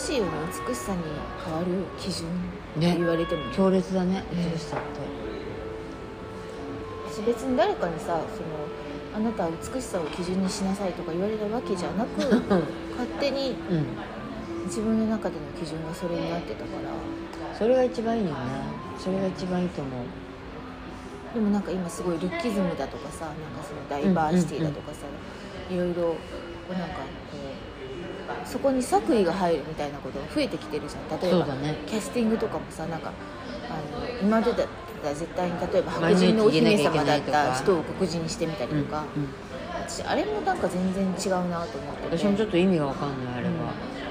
しいよね、美しさに変わる基準って言われても、ね、強烈だね、美しさって。私別に誰かにさ、そのあなたは美しさを基準にしなさいとか言われたわけじゃなく勝手に自分の中での基準がそれになってたから、それが一番いいよね。それが一番いいと思う。でもなんか今すごいルッキズムだとかさ、なんかそのダイバーシティだとかさ、いろいろなんかこうそこに作為が入るみたいなことが増えてきてるじゃん。例えば、ね、キャスティングとかもさ、なんか今までだったら絶対に例えば白人のお姫様だった人を黒人にしてみたりとか、うんうん、私あれもなんか全然違うなと思ってて、私もちょっと意味が分かんないあれは、う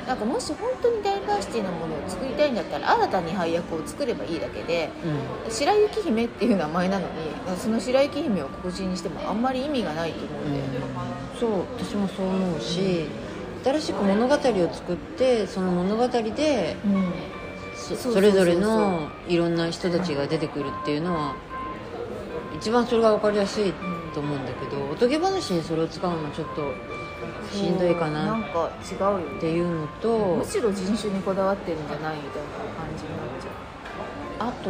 ん、なんかもし本当にダイバーシティなものを作りたいんだったら新たに配役を作ればいいだけで、うん、白雪姫っていう名前なのにその白雪姫を黒人にしてもあんまり意味がないと思うんだよね、うん、そう私もそう思うし、新しく物語を作ってその物語で、うん、それぞれのいろんな人たちが出てくるっていうのは一番それが分かりやすいと思うんだけど、おとぎ話にそれを使うのはちょっとしんどいかなっていうのと、むしろ人種にこだわってるんじゃないみたいな感じになっちゃう。あとそ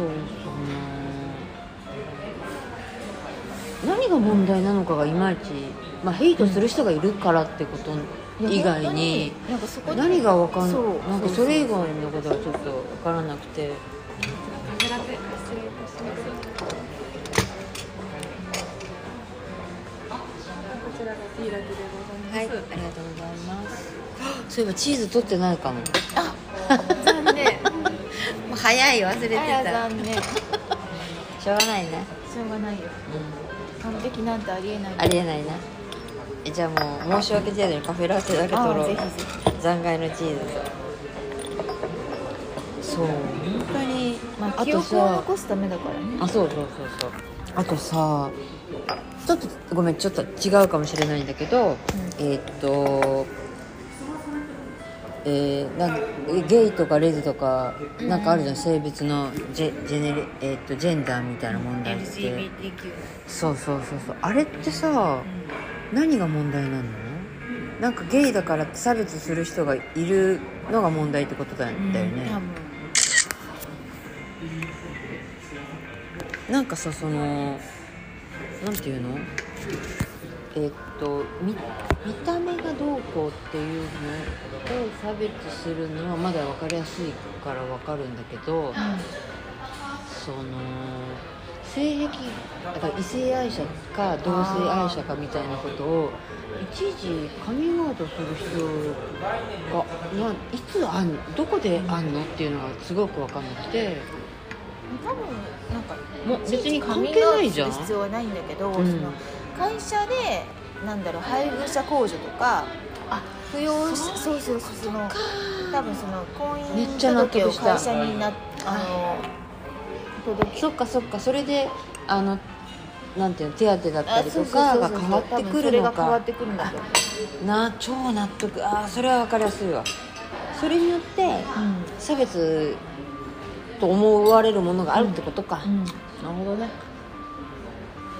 の何が問題なのかがいまいち、まあ、ヘイトする人がいるからってこと以外に何が分かんない、なんかそれ以外のことはちょっと分からなくて、はい、ありがとうございます。そういえばチーズ取ってないかも。あ、残念。もう早い、忘れてた。残念。しょうがないね。しょうがないよ。うん、完璧なんてありえない。ありえないな。じゃあもう申し訳程度にカフェラテだけ取ろう。ぜひぜひ。残骸のチーズ。そう、本当に。まあ、記憶を残すためだからね。あ、そうそうそうそう。あとさ、ちょっとごめん、ちょっと違うかもしれないんだけど、うん、なんゲイとかレズとかなんかあるじゃん、うん、性別のジェンダーみたいな問題って、LGBTQ、そうそうそうそう、あれってさ、うん、何が問題なの？なんかゲイだから差別する人がいるのが問題ってことだよね、うん、なんかさ、そのなんていうの、見た目がどうこうっていうのを差別するのはまだ分かりやすいから分かるんだけど、うん、その性癖だから異性愛者か同性愛者かみたいなことをいちいちカミングアウトする人が、まあ、いつあんどこであんのっていうのがすごく分かんなくて、多分なんかもう別に関係ないじゃん、必要はないんだけど、うん、その会社でなんだろう、配偶者控除とか、あ、扶養者、そうそうそう、その多分その婚姻届を会社に届け、そっかそっか、それでなんていうの、手当だったりとかが変わってくるのか、変わってくるんだと、超納得、あ、それは分かりやすいわ。それによって、うん、差別と思われるものがあるってことか、うんうん、なるほどね、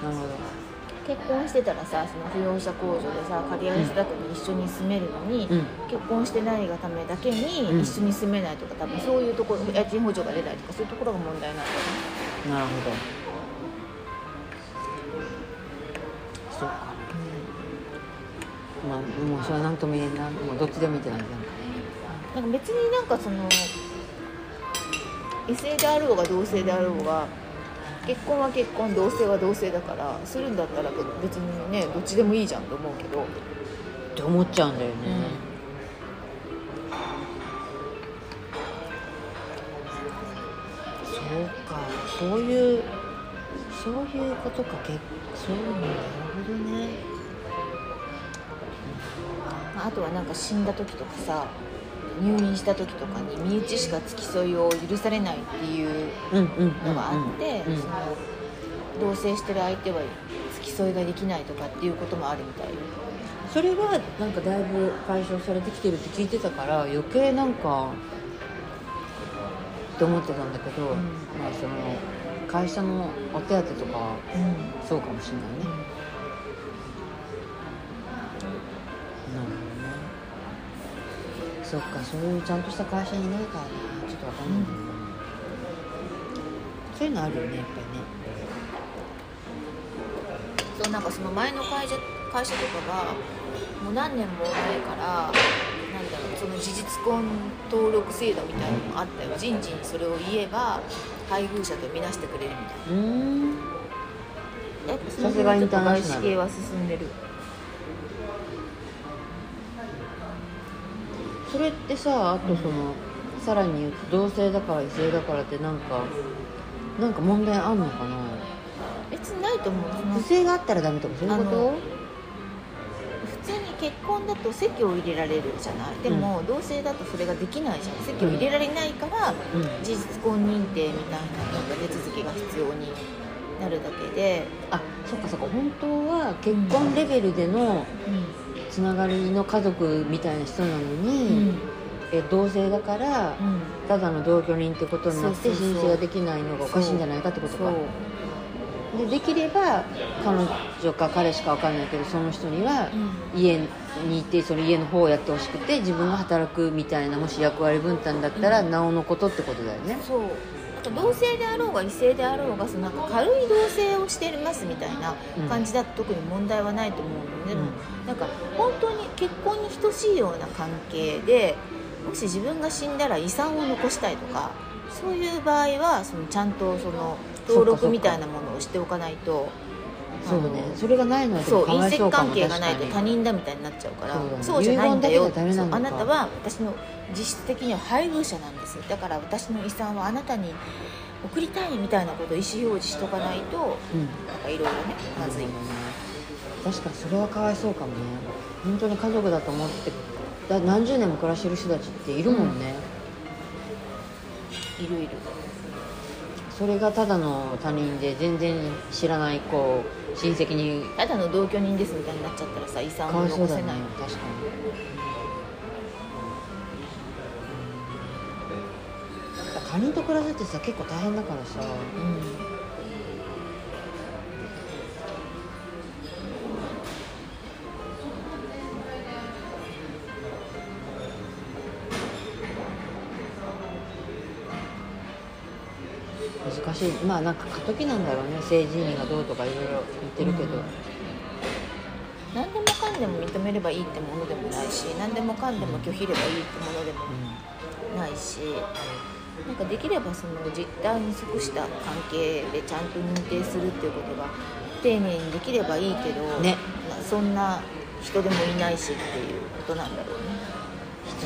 なるほど。結婚してたらさ、その扶養者控除でさ、借り合い自宅に一緒に住めるのに、うん、結婚してないがためだけに一緒に住めないとか、多分そういうところ、家賃補助が出ないとか、そういうところが問題なんだよね。なるほど、そうか、うん、まあもうそれは何とも言えない、もうどっちでもいいってなるじゃん。なんか別になんかその異性であろうが同性であろうが、結婚は結婚、同性は同性だから、するんだったら別にね、どっちでもいいじゃんと思うけどって思っちゃうんだよね、うん、そうか、そういうことか、そういうの、なるほどね、うん、あとはなんか死んだ時とかさ、入院した時とかに身内しか付き添いを許されないっていうのがあって、同棲してる相手は付き添いができないとかっていうこともあるみたいで、それがなんかだいぶ解消されてきてるって聞いてたから、余計なんかって思ってたんだけど、うん、まあ、その会社のお手当とか、うん、そうかもしれないね、うん、そっか、そういうちゃんとした会社にいないからな、ちょっとわかんない、うん、そういうのあるよね、やっぱりね。そう、なんかその前の会社とかがもう何年も前からなんだろう、その事実婚登録制度みたいなのもあったよ。人事にそれを言えば配偶者と見なしてくれるみたいな。やっぱその辺ちょっと外資系は進んでる。それってさ、あとその、うん、さらに言うと同性だから異性だからってなんか問題あんのかな。別にないと思う。不正があったらダメとかそういうこと？普通に結婚だと籍を入れられるじゃない。でも、うん、同性だとそれができないじゃん。籍を入れられないから、うん、事実婚認定みたいななんか手続きが必要になるだけで。あ、そっかそっか。本当は結婚レベルでの、うんうん、つながりの家族みたいな人なのに、うん、同性だから、うん、ただの同居人ってことになって申請ができないのがおかしいんじゃないかってことか。で、できれば彼女か彼しか分かんないけどその人には家に行ってその家の方をやってほしくて自分が働くみたいな、もし役割分担だったらなおのことってことだよね。そう、同性であろうが異性であろうがそのなんか軽い同性をしてますみたいな感じだと特に問題はないと思うので、うん、なんか本当に結婚に等しいような関係でもし自分が死んだら遺産を残したいとかそういう場合はそのちゃんとその登録みたいなものをしておかないと。そうね、それがないので考えそうかも。そう、隕石関係がないと他人だみたいになっちゃうから、そうじゃないんだよ。あなたは私の実質的には配偶者なんです、だから私の遺産はあなたに送りたいみたいなことを意思表示しとかないと、うん、なんかいろいろね、まずいもんね。確かにそれはかわいそうかもね。本当に家族だと思って何十年も暮らしてる人たちっているもんね、うん、いるいる。それがただの他人で全然知らないこう親戚にただの同居人ですみたいになっちゃったらさ、遺産を残せない。かわいそうだね、確かに。他人と暮らすってさ結構大変だからさ、うん、難しい。まあなんか過渡期なんだろうね、政治人がどうとかいろいろ言ってるけど、うん、何でもかんでも認めればいいってものでもないし何でもかんでも拒否ればいいってものでもないし、うん、なんかできればその実態に即した関係でちゃんと認定するっていうことが丁寧にできればいいけど、ね、そんな人でもいないしっていうことなんだろうね。人で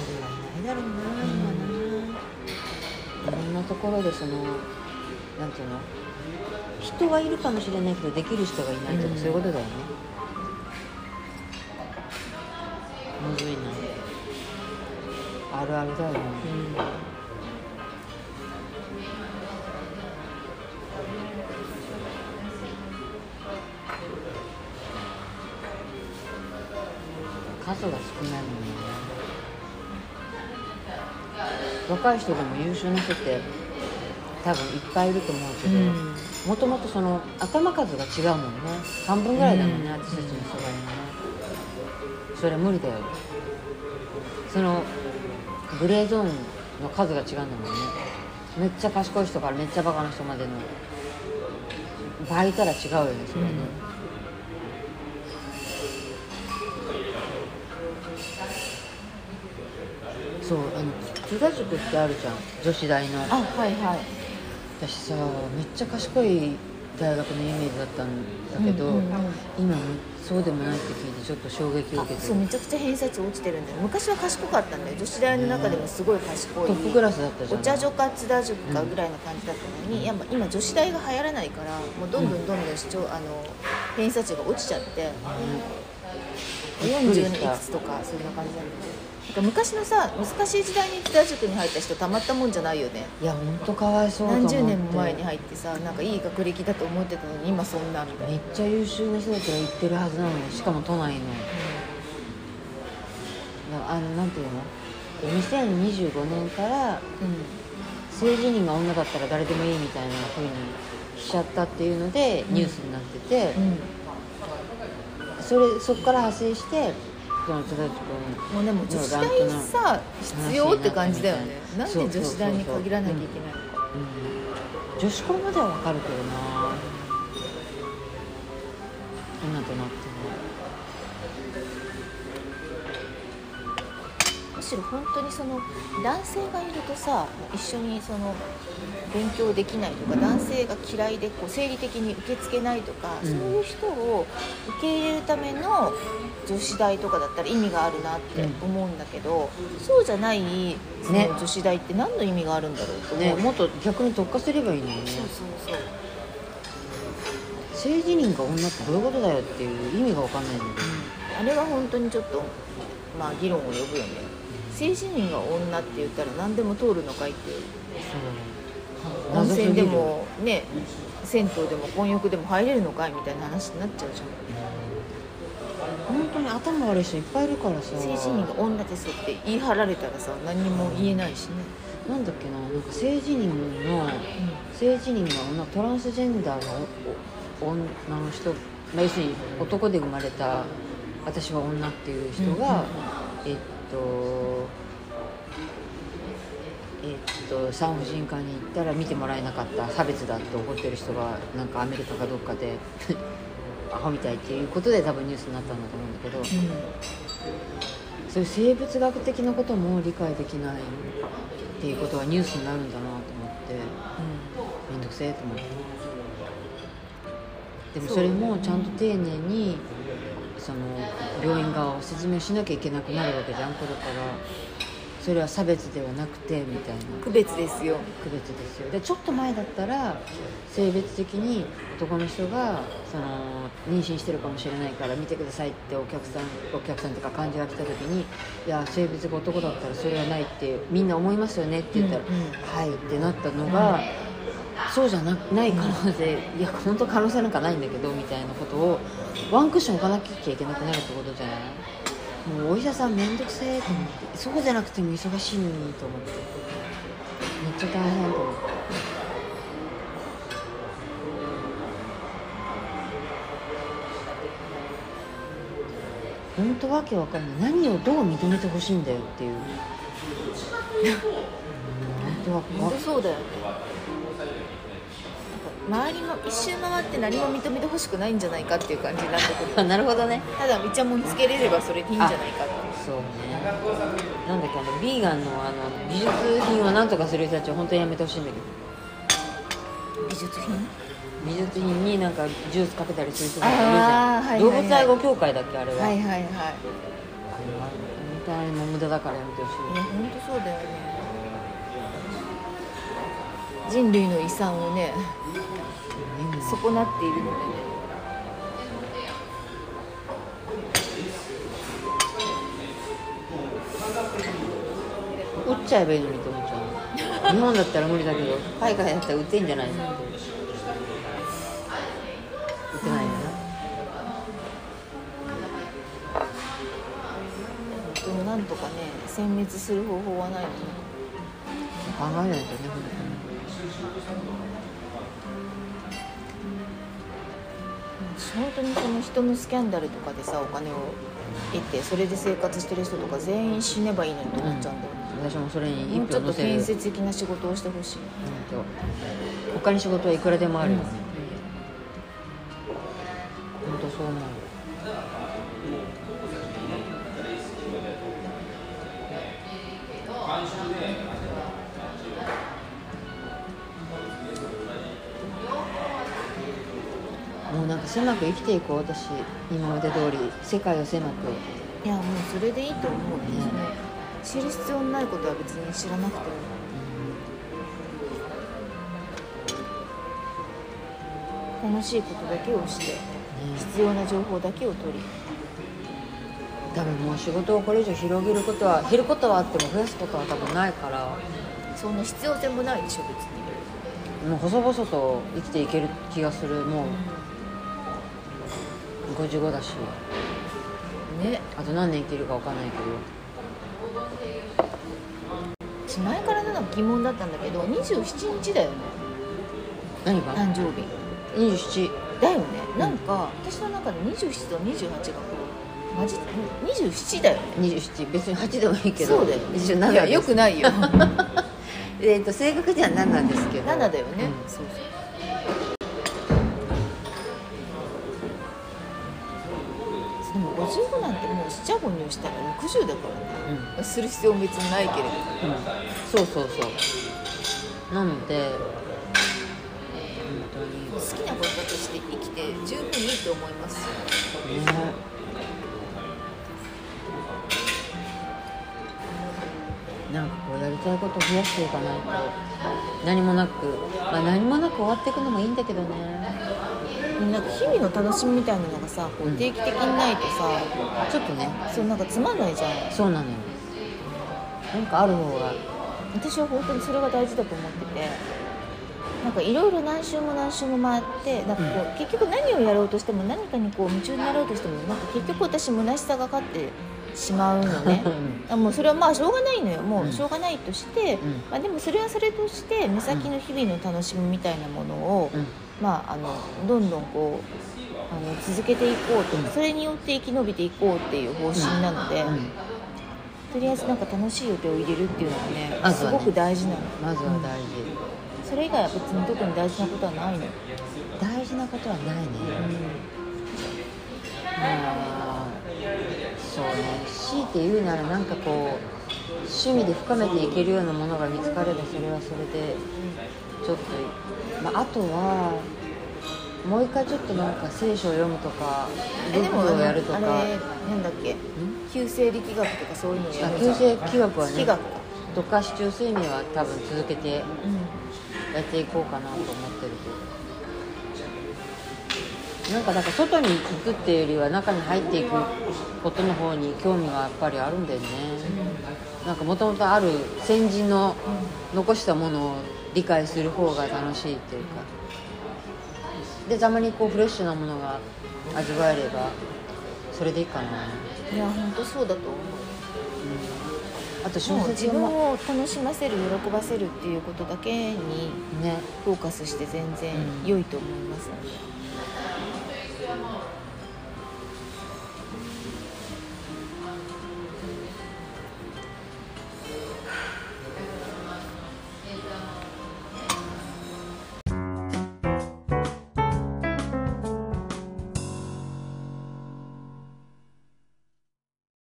はいないだろうな、今な、いろんなところでそのなんていうの、人はいるかもしれないけどできる人がいないとか、うん、そういうことだよね。むずいな、あるあるだよね、うん、数が少ないもんね。若い人でも優秀な人って多分いっぱいいると思うけど、もともとその頭数が違うもんね。半分ぐらいだもんね、私たちの世代もね。それは無理だよ。そのグレーゾーンの数が違うんだもんね。めっちゃ賢い人からめっちゃバカな人までの倍いたら違うよね、それね、うん、そう、津田塾ってあるじゃん、女子大の。あ、はいはい。私さ、めっちゃ賢い大学のイメージだったんだけど、うんうんうん、今そうでもないって聞いてちょっと衝撃を受けて。そう、めちゃくちゃ偏差値落ちてるんだよ。昔は賢かったんだよ、女子大の中でもすごい賢い、トップクラスだったじゃん。お茶女か津田塾かぐらいの感じだったのに、うん、今女子大が流行らないからもうどんどん偏差値が落ちちゃって、うん、40年いくつとかそんな感じなんだよ。昔のさ、難しい時代に津田塾に入った人たまったもんじゃないよね。いや、ほんとかわいそうだと思って。何十年も前に入ってさ、なんかいい学歴だと思ってたのに今そんなみたいな。めっちゃ優秀な人たちが行ってるはずなのに、しかも都内の、うん、なんていうの、2025年から、うん、性自認が女だったら誰でもいいみたいな風にしちゃったっていうのでニュースになってて、うんうん、そこから派生してもうでも女子大さ必要って感じだよね。なんで女子大に限らなきゃいけないのか、うん、女子校までは分かるけどな。今となってむしろ本当にその男性がいるとさ、一緒にその勉強できないとか、男性が嫌いでこう生理的に受け付けないとか、そういう人を受け入れるための女子大とかだったら意味があるなって思うんだけど、そうじゃないその女子大って何の意味があるんだろうと思う、ね、もっと逆に特化すればいいのよね。そう政治人が女ってどういうことだよっていう意味が分かんないんだよね。あれは本当にちょっと、まあ、議論を呼ぶよね。政治人が女って言ったら何でも通るのかいっていう。そう、温泉でもね、銭湯でも混浴でも入れるのかいみたいな話になっちゃうじゃん。本当に頭悪い人いっぱいいるからさ、政治人が女ですって言い張られたらさ、何にも言えないしね。なんだっけな、なんか政治人が女、トランスジェンダーの女の人、まあ、要するに男で生まれた私は女っていう人が、産婦人科に行ったら見てもらえなかった、差別だって怒ってる人がなんかアメリカかどっかでアホみたいっていうことで多分ニュースになったんだと思うんだけど、うん、そういう生物学的なことも理解できないっていうことはニュースになるんだなと思って、うん、めんどくせえと思って。でもそれもちゃんと丁寧にその病院側を説明しなきゃいけなくなるわけじゃん。これからそれは差別ではなくてみたいな、区別ですよ。でちょっと前だったら性別的に男の人がその妊娠してるかもしれないから見てくださいってお客さんとか患者が来た時に、いや性別が男だったらそれはないってみんな思いますよねって言ったら、うんうん、はいってなったのが、うん、そうじゃない可能性、いや本当可能性なんかないんだけどみたいなことをワンクッション置かなきゃいけなくなるってことじゃない。もうお医者さんめんどくせえと思って、そうじゃなくても忙しいのにと思って、めっちゃ大変と思って。本当わけわかんない、何をどう認めてほしいんだよっていう。本当そうだよね。周りも一周回って何も認めてほしくないんじゃないかっていう感じになってくる。なるほどね。ただイチャモンつけれればそれでいいんじゃないかって。そうね。なんだっけ、ビーガンの美術品をなんとかする人たちは本当にやめてほしいんだけど。美術品になんかジュースかけたりする人がいるじゃん、はいはいはい、動物愛護協会だっけあれは。はいはいはい。あれも無駄だからやめてほしい。いや本当そうだよね。人類の遺産をね、損なっているのでね。打っちゃえばいいのにと思っちゃう。日本だったら無理だけど、海外だったら打ってんじゃないの。打ってないよね。でもなんとかね、殲滅する方法はないとね。考えないとね、本当に。本当にその人のスキャンダルとかでさ、お金を得てそれで生活してる人とか全員死ねばいいのにと思っちゃうんだよね、うん、私もそれに一票乗せる。もうちょっと建設的な仕事をしてほしい、うん、他に仕事はいくらでもあるよね、うん、本当そう思う。狭く生きていこう、私今まで通り世界を狭く。いやもうそれでいいと思うね、うん、知る必要のないことは別に知らなくても、うん、楽しいことだけをして、必要な情報だけを取り、多分もう仕事をこれ以上広げることは、減ることはあっても増やすことは多分ないから、そんな必要性もないでしょ別に。もう細々と生きていける気がする。もう、うん、55だし、ね、あと何年生きるか分かんないけど。前からなんか疑問だったんだけど、27日だよね。何が？誕生日27だよね。なんか、うん、私の中で27と28がこうマジ27だよね。27、別に8でもいいけど。そうだよね、27。いや、よくないよ正確には7なんですけど、7だよね、うん、そうそう。でも55なんてもう四捨五入したら60だからね、うん、する必要も別にないけれど、うん、そうそうそう。なので本当に好きなこととして生きて十分いいと思いますよ、なんかこうやりたいことを増やしていかないと何もなく、まあ、何もなく終わっていくのもいいんだけどね。なんか日々の楽しみみたいなのがさ、こう定期的にないとさ、うん、ちょっとね、そうなんかつまんないじゃん。そうなのよ。なんかある方が、私は本当にそれが大事だと思ってて、なんかいろいろ何周も何周も回って、なんかこう、うん、結局何をやろうとしても何かにこう夢中になろうとしても、なんか結局私虚しさが勝ってしまうのね。もうそれはまあしょうがないのよ。もうしょうがないとして、うん、まあ、でもそれはそれとして目先の日々の楽しみみたいなものを、うん、まあ、どんどんこう続けていこうと、それによって生き延びていこうっていう方針なので、うんうん、とりあえずなんか楽しい予定を入れるっていうのがね、まずはね、すごく大事なの。まずは大事、うん、それ以外は別に特に大事なことはないの。大事なことはないね、うん、そうね。強いて言うならなんかこう趣味で深めていけるようなものが見つかればそれはそれでちょっと、まあ、あとはもう一回ちょっとなんか聖書を読むとか仏教をやるとか、あれなんだっけ、旧世力学とかそういうのをやるじゃん。旧世力学はね、とか市中睡眠は多分続けてやっていこうかなと思ってるけど、なんかだから外に行くっていうよりは中に入っていくことの方に興味がやっぱりあるんだよね、うん。なんかもともとある先人の残したものを理解する方が楽しいっていうかで、たまにこうフレッシュなものが味わえればそれでいいかな。いや本当そうだと思う、うん、あと小説も自分を楽しませる、喜ばせるっていうことだけにフォーカスして全然良いと思いますので、ね、